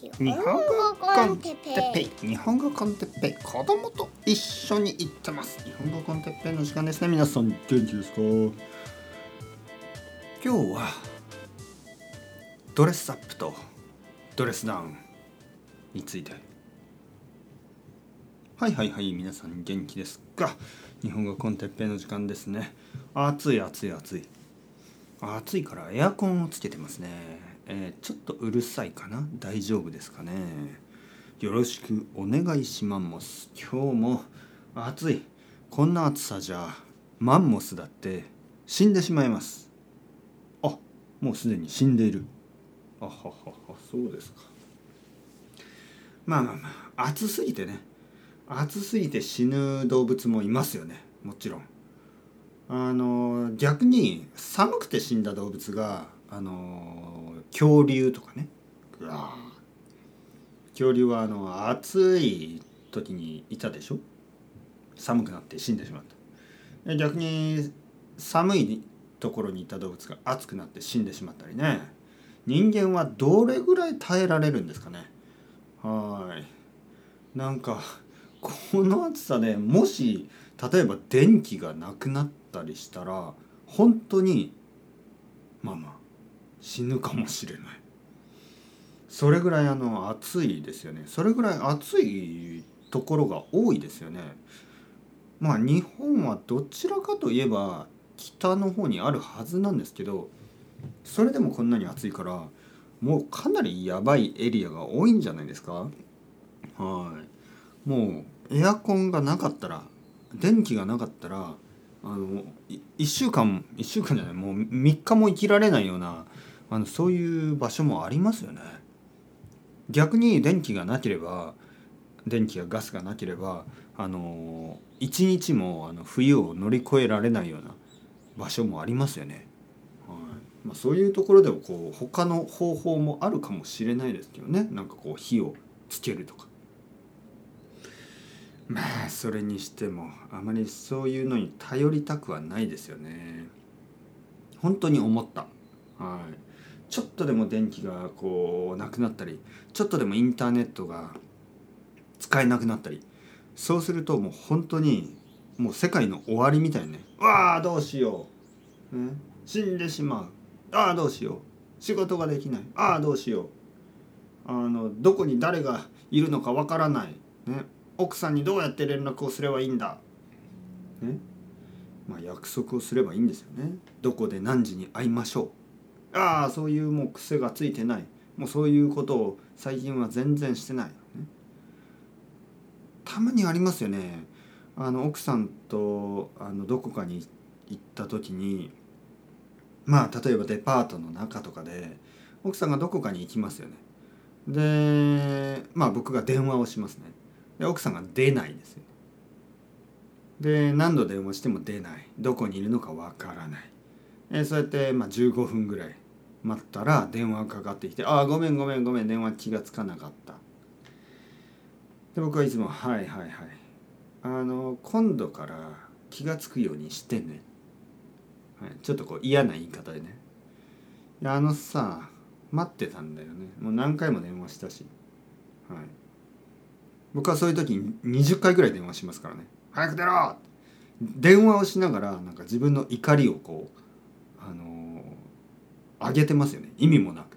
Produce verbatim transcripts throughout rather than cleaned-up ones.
日本語コンテッペイ、日本語コンテッペイ、子供と一緒に行ってます。日本語コンテッペイの時間ですね。皆さん元気ですか？今日はドレスアップとドレスダウンについて。はいはいはい、皆さん元気ですか？日本語コンテッペイの時間ですね。暑い暑い暑い暑いからエアコンをつけてますね。えー、ちょっとうるさいかな、大丈夫ですかね。よろしくお願いしマンモス。今日も暑い。こんな暑さじゃマンモスだって死んでしまいます。あ、もうすでに死んでいる。あははは、そうですか。まあまあまあ、暑すぎてね、暑すぎて死ぬ動物もいますよね、もちろん。あの逆に寒くて死んだ動物が、あの恐竜とかね。恐竜はあの暑い時にいたでしょ。寒くなって死んでしまった。逆に寒いところにいた動物が暑くなって死んでしまったりね。人間はどれぐらい耐えられるんですかね。はい、なんかこの暑さで、ね、もし例えば電気がなくなったりしたら本当にまあまあ死ぬかもしれない。それぐらいあの暑いですよね。それぐらい暑いところが多いですよね。まあ日本はどちらかといえば北の方にあるはずなんですけど、それでもこんなに暑いからもうかなりやばいエリアが多いんじゃないですか。はい、もうエアコンがなかったら、電気がなかったら、あのいっしゅうかんいっしゅうかんじゃない、もうみっかも生きられないような、あのそういう場所もありますよね。逆に電気がなければ、電気やガスがなければ、あのいちにちもあの冬を乗り越えられないような場所もありますよね。はい、まあ、そういうところでもこう他の方法もあるかもしれないですけどね。なんかこう火をつけるとか。まあそれにしてもあまりそういうのに頼りたくはないですよね。本当に思った。はい。ちょっとでも電気がこうなくなったり、ちょっとでもインターネットが使えなくなったり、そうするともう本当にもう世界の終わりみたいにね。わあどうしよう、ね、死んでしまう。ああどうしよう。仕事ができない。ああどうしよう。あのどこに誰がいるのかわからないね。奥さんにどうやって連絡をすればいいんだ、ね、まあ、約束をすればいいんですよね。どこで何時に会いましょう。ああ、そういうもう癖がついてない。もうそういうことを最近は全然してない、ね、たまにありますよね。あの奥さんとあのどこかに行った時に、まあ例えばデパートの中とかで奥さんがどこかに行きますよね。でまあ僕が電話をしますね。で奥さんが出ないですよ。で何度電話しても出ない。どこにいるのかわからない。えそうやって、まあ、じゅうごふんぐらい待ったら電話がかかってきて、ああごめんごめんごめん、電話気がつかなかった。で僕はいつもはいはいはい、あの今度から気がつくようにしてね、はい、ちょっとこう嫌な言い方でね、いやあのさ待ってたんだよね、もう何回も電話したし、はい、僕はそういう時ににじゅっかいぐらい電話しますからね。早く出ろ！電話をしながらなんか自分の怒りをこうあのー、上げてますよね。意味もなく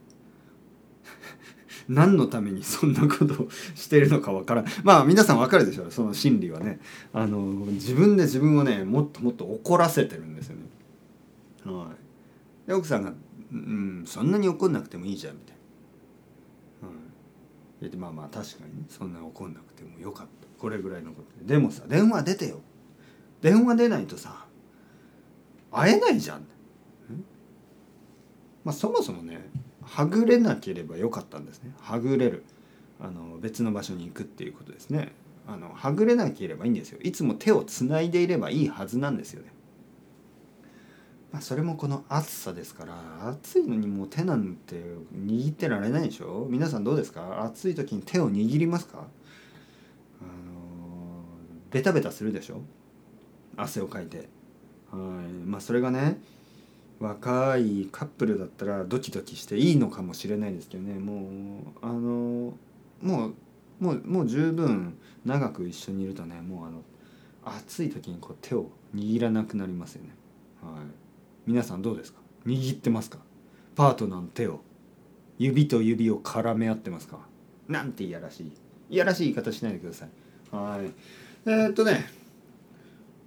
何のためにそんなことをしているのかわからない。まあ皆さんわかるでしょう、その心理はね。あのー、自分で自分をね、もっともっと怒らせてるんですよね。はい。で奥さんが、うん、そんなに怒んなくてもいいじゃんみたいな。まあまあ確かにね、そんな怒んなくてもよかった、これぐらいのこと で, でもさ電話出てよ、電話出ないとさ会えないじゃ ん, ん、まあ、そもそもねはぐれなければよかったんですね。はぐれる、あの別の場所に行くっていうことですね。あのはぐれなければいいんですよ。いつも手をつないでいればいいはずなんですよね。まあ、それもこの暑さですから、暑いのにもう手なんて握ってられないでしょ。皆さんどうですか？暑い時に手を握りますか？あのベタベタするでしょ、汗をかいて。はい、まあそれがね、若いカップルだったらドキドキしていいのかもしれないですけどね、もうあのもうもうもう十分長く一緒にいるとね、もうあの暑い時にこう手を握らなくなりますよね。はい、皆さんどうですか？握ってますか？パートナーの手を、指と指を絡め合ってますか？なんていやらしいいやらしい言い方しないでください。はい、えー、っとね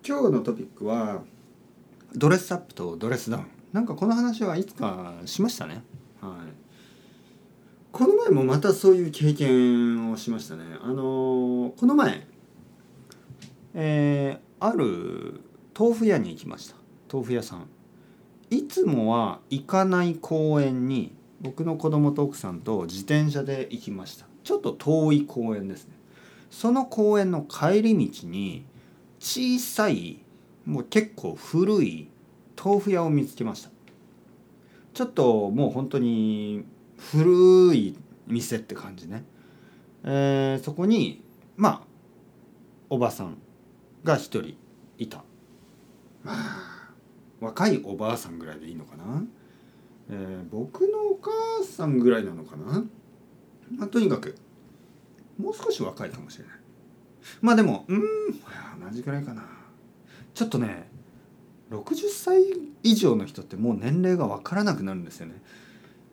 今日のトピックはドレスアップとドレスダウン。なんかこの話はいつかしましたね。はい、この前もまたそういう経験をしましたね。あのー、この前、えー、ある豆腐屋に行きました。豆腐屋さん。いつもは行かない公園に僕の子供と奥さんと自転車で行きました。ちょっと遠い公園ですね。その公園の帰り道に小さい、もう結構古い豆腐屋を見つけました。ちょっともう本当に古い店って感じね。えー、そこにまあおばさんが一人いた。まあ若いおばあさんぐらいでいいのかな。えー、僕のお母さんぐらいなのかな。まあ、とにかくもう少し若いかもしれない。まあでもうーん同じくらいかな。ちょっとねろくじゅっさい以上の人ってもう年齢が分からなくなるんですよね。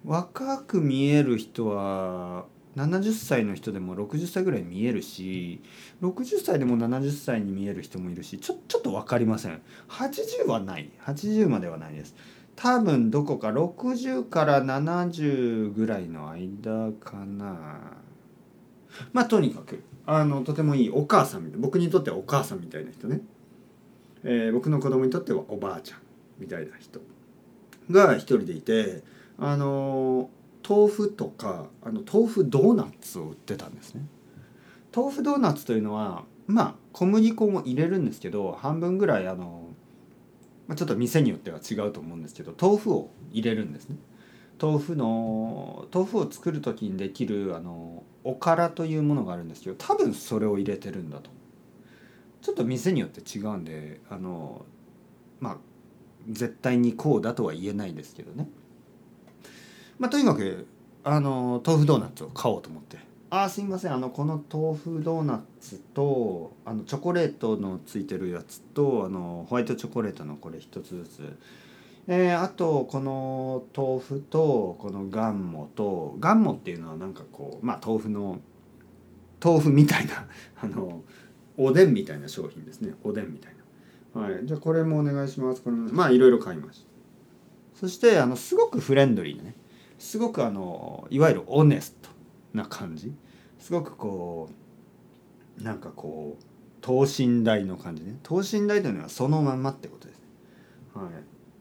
若く見える人はななじゅっさいの人でもろくじゅっさいぐらい見えるし、ろくじゅっさいでもななじゅっさいに見える人もいるし、ちょ、ちょっと分かりません。はちじゅうはない、はちじゅうまではないです。多分どこかろくじゅうからななじゅうぐらいの間かな。まあとにかくあのとてもいいお母さんみたい、僕にとってはお母さんみたいな人ね、えー、僕の子供にとってはおばあちゃんみたいな人が一人でいて、あの豆腐とかあの豆腐ドーナツを売ってたんですね。豆腐ドーナツというのはまあ小麦粉も入れるんですけど、半分ぐらいあのちょっと店によっては違うと思うんですけど、豆腐を入れるんですね。豆腐の豆腐を作る時にできるあのおからというものがあるんですけど、多分それを入れてるんだと。ちょっと店によって違うんで、あのまあ絶対にこうだとは言えないですけどね。まあとにかくあの豆腐ドーナツを買おうと思って、あーすいません、あのこの豆腐ドーナツとあのチョコレートのついてるやつとあのホワイトチョコレートのこれ一つずつ、えー、あとこの豆腐とこのガンモと、ガンモっていうのはなんかこうまあ豆腐の豆腐みたいなあのおでんみたいな商品ですね。おでんみたいな。はい、じゃあこれもお願いします。このまあいろいろ買いました。そしてあのすごくフレンドリーでね、すごくあのいわゆるオネストな感じ、すごくこうなんかこう等身大の感じね。等身大というのはそのままってことですね。はい、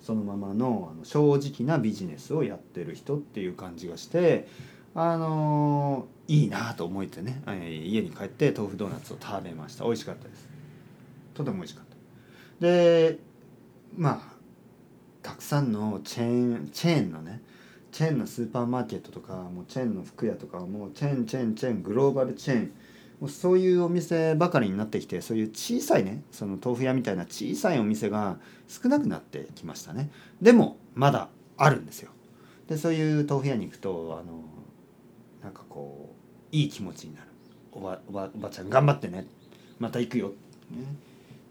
そのままのあの正直なビジネスをやってる人っていう感じがして、あのー、いいなと思ってね、家に帰って豆腐ドーナツを食べました。美味しかったです。とても美味しかった。でまあたくさんのチェーンチェーンのねチェーンのスーパーマーケットとか、もうチェーンの服屋とか、もうチェーンチェーンチェーングローバルチェーン、もうそういうお店ばかりになってきて、そういう小さいね、その豆腐屋みたいな小さいお店が少なくなってきましたね。でもまだあるんですよ。でそういう豆腐屋に行くとあのなんかこういい気持ちになる。おば、おば、おばちゃん頑張ってね、また行くよ、ね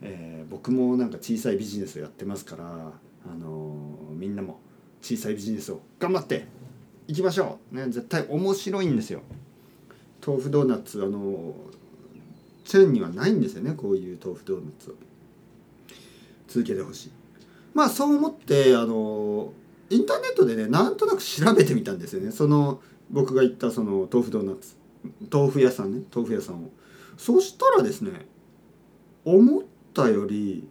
えー、僕もなんか小さいビジネスをやってますから、あのー、みんなも小さいビジネスを頑張っていきましょう、ね、絶対面白いんですよ。豆腐ドーナツあのチェーンにはないんですよね、こういう豆腐ドーナツを続けてほしい。まあそう思ってあのインターネットでね、なんとなく調べてみたんですよね。その僕が行ったその豆腐ドーナツ豆腐屋さんね、豆腐屋さんを。そうしたらですね、思ったより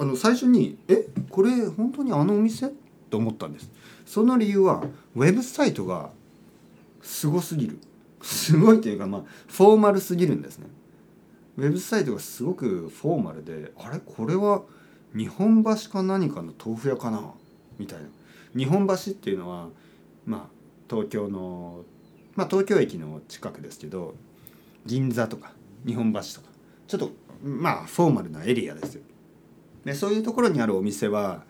あの最初にえこれ本当にあのお店と思ったんです。その理由はウェブサイトがすごすぎる、すごいというかまあフォーマルすぎるんですね。ウェブサイトがすごくフォーマルで、あれこれは日本橋か何かの豆腐屋かなみたいな。日本橋っていうのはまあ東京のまあ東京駅の近くですけど、銀座とか日本橋とかちょっとまあフォーマルなエリアですよ。でそういうところにあるお店は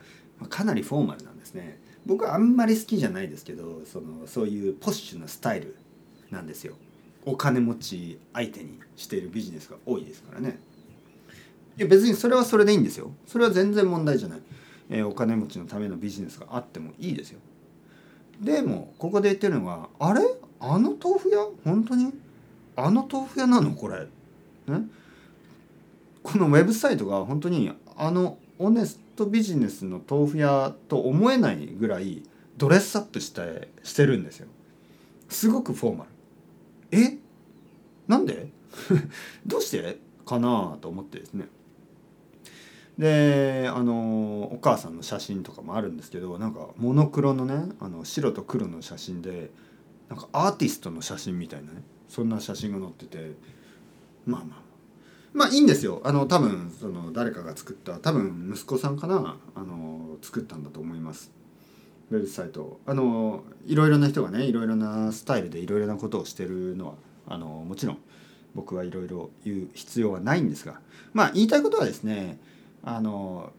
かなりフォーマルなんですね。僕はあんまり好きじゃないですけど、そのそういうポッシュなスタイルなんですよ。お金持ち相手にしているビジネスが多いですからね。いや別にそれはそれでいいんですよ。それは全然問題じゃない、えー、お金持ちのためのビジネスがあってもいいですよ。でもここで言ってるのは、あれあの豆腐屋、本当にあの豆腐屋なのこれ、ね、このウェブサイトが本当にあのオネストビジネスの豆腐屋と思えないぐらいドレスアップして、してるんですよ。すごくフォーマル。えなんでどうしてかなと思ってですね。であのお母さんの写真とかもあるんですけど、なんかモノクロのね、あの白と黒の写真で、なんかアーティストの写真みたいなね、そんな写真が載ってて、まあまあまあいいんですよ。あの多分その誰かが作った、多分息子さんかな、あの作ったんだと思います、ウェブサイト。あのいろいろな人がね、いろいろなスタイルでいろいろなことをしてるのは、あのもちろん僕はいろいろ言う必要はないんですが、まあ言いたいことはですね、あの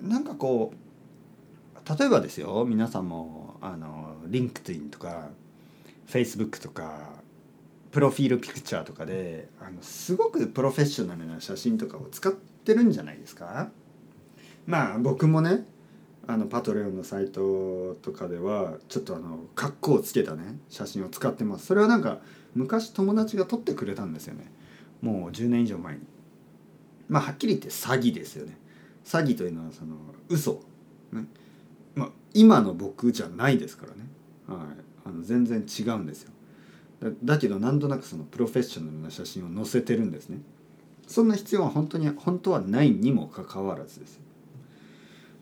なんかこう、例えばですよ、皆さんもあの リンクトイン とか フェイスブック とかプロフィールピクチャーとかで、あのすごくプロフェッショナルな写真とかを使ってるんじゃないですか。まあ僕もね、あのパトレオンのサイトとかではちょっとあの格好をつけたね写真を使ってます。それはなんか昔友達が撮ってくれたんですよね、もうじゅうねん以上前に。まあはっきり言って詐欺ですよね。詐欺というのはその嘘、ね、まあ、今の僕じゃないですからね、はい、あの全然違うんですよ。だ, だけどなんとなくそのプロフェッショナルな写真を載せてるんですね。そんな必要は本当に本当はないにもかかわらずですよ。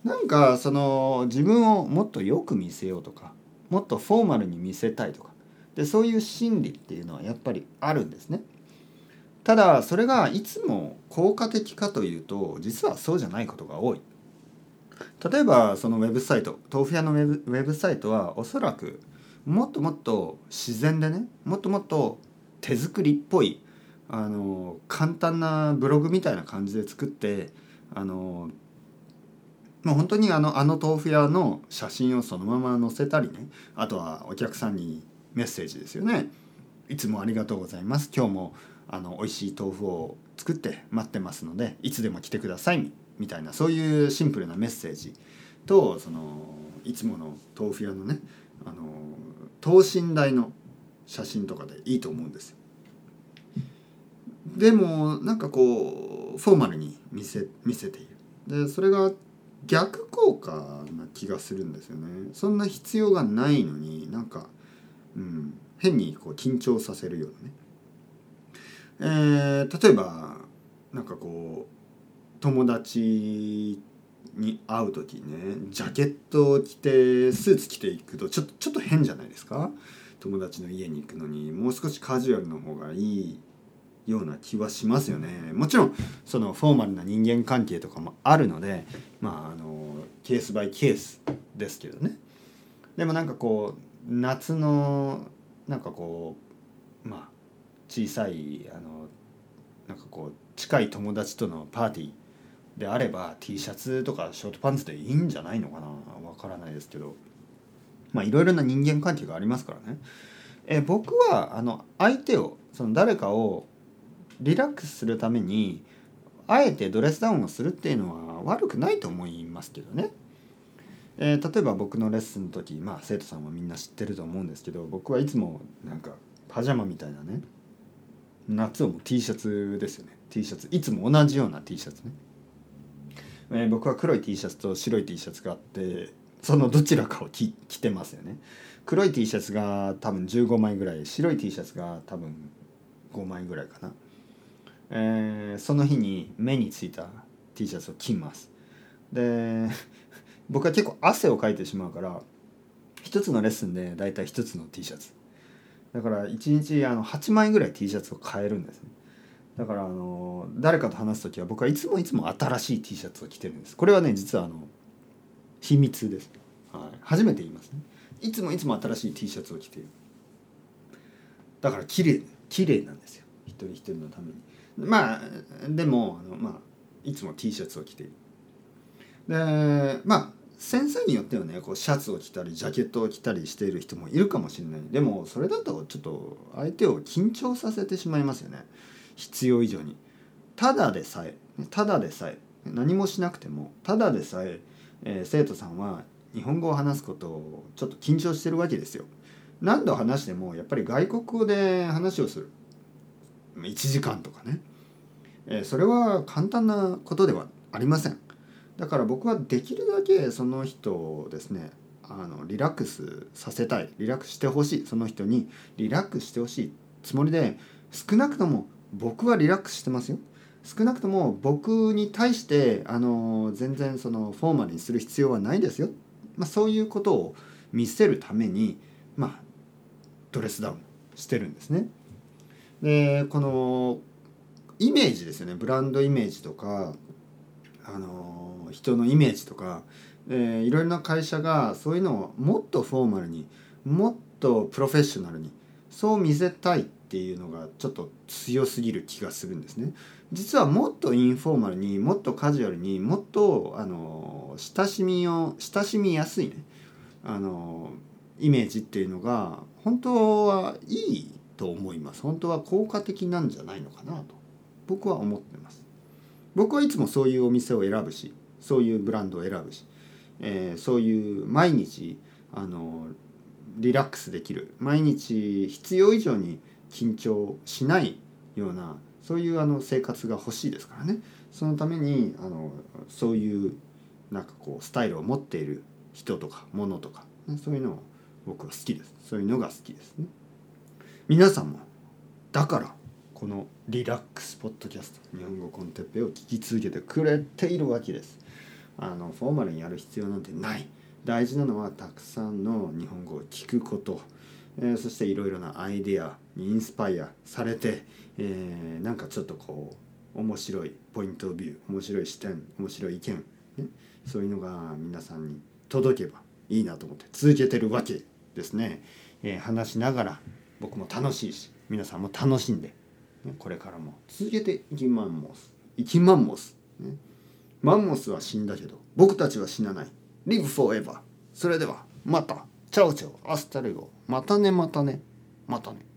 なんかその自分をもっとよく見せようとか、もっとフォーマルに見せたいとか、でそういう心理っていうのはやっぱりあるんですね。ただそれがいつも効果的かというと、実はそうじゃないことが多い。例えばそのウェブサイト、豆腐屋のウェブ、ウェブサイトはおそらくもっともっと自然でね、もっともっと手作りっぽい、あの簡単なブログみたいな感じで作って、あのもう本当にあの、あの豆腐屋の写真をそのまま載せたりね、あとはお客さんにメッセージですよね。いつもありがとうございます、今日もあの美味しい豆腐を作って待ってますので、いつでも来てくださいみたいな、そういうシンプルなメッセージと、そのいつもの豆腐屋のね、あの等身大の写真とかでいいと思うんですよ。でもなんかこうフォーマルに見せ、見せている。でそれが逆効果な気がするんですよね。そんな必要がないのになんか、うん、変にこう緊張させるようなね。えー、例えばなんかこう友達に会う時ね、ジャケットを着てスーツ着ていくとちょっとちょっと変じゃないですか。友達の家に行くのにもう少しカジュアルの方がいいような気はしますよね。もちろんそのフォーマルな人間関係とかもあるので、まああのケースバイケースですけどね。でもなんかこう夏のなんかこうまあ小さいあのなんかこう近い友達とのパーティーであれば T シャツとかショートパンツでいいんじゃないのかな、わからないですけど、まあいろいろな人間関係がありますからね。え僕はあの相手をその誰かをリラックスするためにあえてドレスダウンをするっていうのは悪くないと思いますけどね。えー、例えば僕のレッスンの時、まあ生徒さんはみんな知ってると思うんですけど、僕はいつもなんかパジャマみたいなね、夏はもう T シャツですよね。 T シャツ、いつも同じような T シャツね、えー、僕は黒い T シャツと白い T シャツがあって、そのどちらかを着てますよね。黒い T シャツが多分じゅうごまいぐらい、白い T シャツが多分ごまいぐらいかな。えー、その日に目についた T シャツを着ます。で僕は結構汗をかいてしまうから、一つのレッスンでだいたい一つの T シャツだからいちにちあのはちまいぐらい T シャツを買えるんですね。だからあの誰かと話すときは僕はいつもいつも新しい T シャツを着てるんです。これはね、実はあの秘密です、はい、初めて言いますね。いつもいつも新しい T シャツを着ている。だから綺麗綺麗なんですよ、一人一人のために。まあでもあの、まあ、いつも T シャツを着ている。でまあ先生によってはねこうシャツを着たりジャケットを着たりしている人もいるかもしれない。でもそれだとちょっと相手を緊張させてしまいますよね、必要以上に。ただでさえただでさえ何もしなくてもただでさええー、生徒さんは日本語を話すことをちょっと緊張してるわけですよ。何度話してもやっぱり外国語で話をするいちじかんとかね、えー、それは簡単なことではありません。だから僕はできるだけその人をですねあのリラックスさせたい、リラックスしてほしい、その人にリラックスしてほしいつもりで、少なくとも僕はリラックスしてますよ。少なくとも僕に対してあの全然そのフォーマルにする必要はないですよ、まあ、そういうことを見せるために、まあ、ドレスダウンしてるんですね。でこのイメージですよね、ブランドイメージとかあの人のイメージとか、えー、いろいろな会社がそういうのをもっとフォーマルに、もっとプロフェッショナルにそう見せたいっていうのがちょっと強すぎる気がするんですね。実はもっとインフォーマルに、もっとカジュアルに、もっとあの親しみを親しみやすいねあのイメージっていうのが本当はいいと思います。本当は効果的なんじゃないのかなと僕は思ってます。僕はいつもそういうお店を選ぶし、そういうブランドを選ぶし、えー、そういう毎日あのリラックスできる、毎日必要以上に緊張しないようなそういうあの生活が欲しいですからね。そのためにあのそういうなんかこうスタイルを持っている人とかものとか、ね、そういうのを僕は好きです。そういうのが好きですね。皆さんもだからこのリラックスポッドキャスト日本語コンテッペを聞き続けてくれているわけです。あのフォーマルにやる必要なんてない。大事なのはたくさんの日本語を聞くこと、えー、そしていろいろなアイデアにインスパイアされて、えー、なんかちょっとこう面白いポイントビュー、面白い視点、面白い意見、ね、そういうのが皆さんに届けばいいなと思って続けてるわけですね、えー、話しながら僕も楽しいし皆さんも楽しんで、ね、これからも続けていきマンモスいきマンモス、ね、マンモスは死んだけど僕たちは死なない。 Live forever。 それではまたチャオチャオ、アスタルゴ、またねまたねまたね。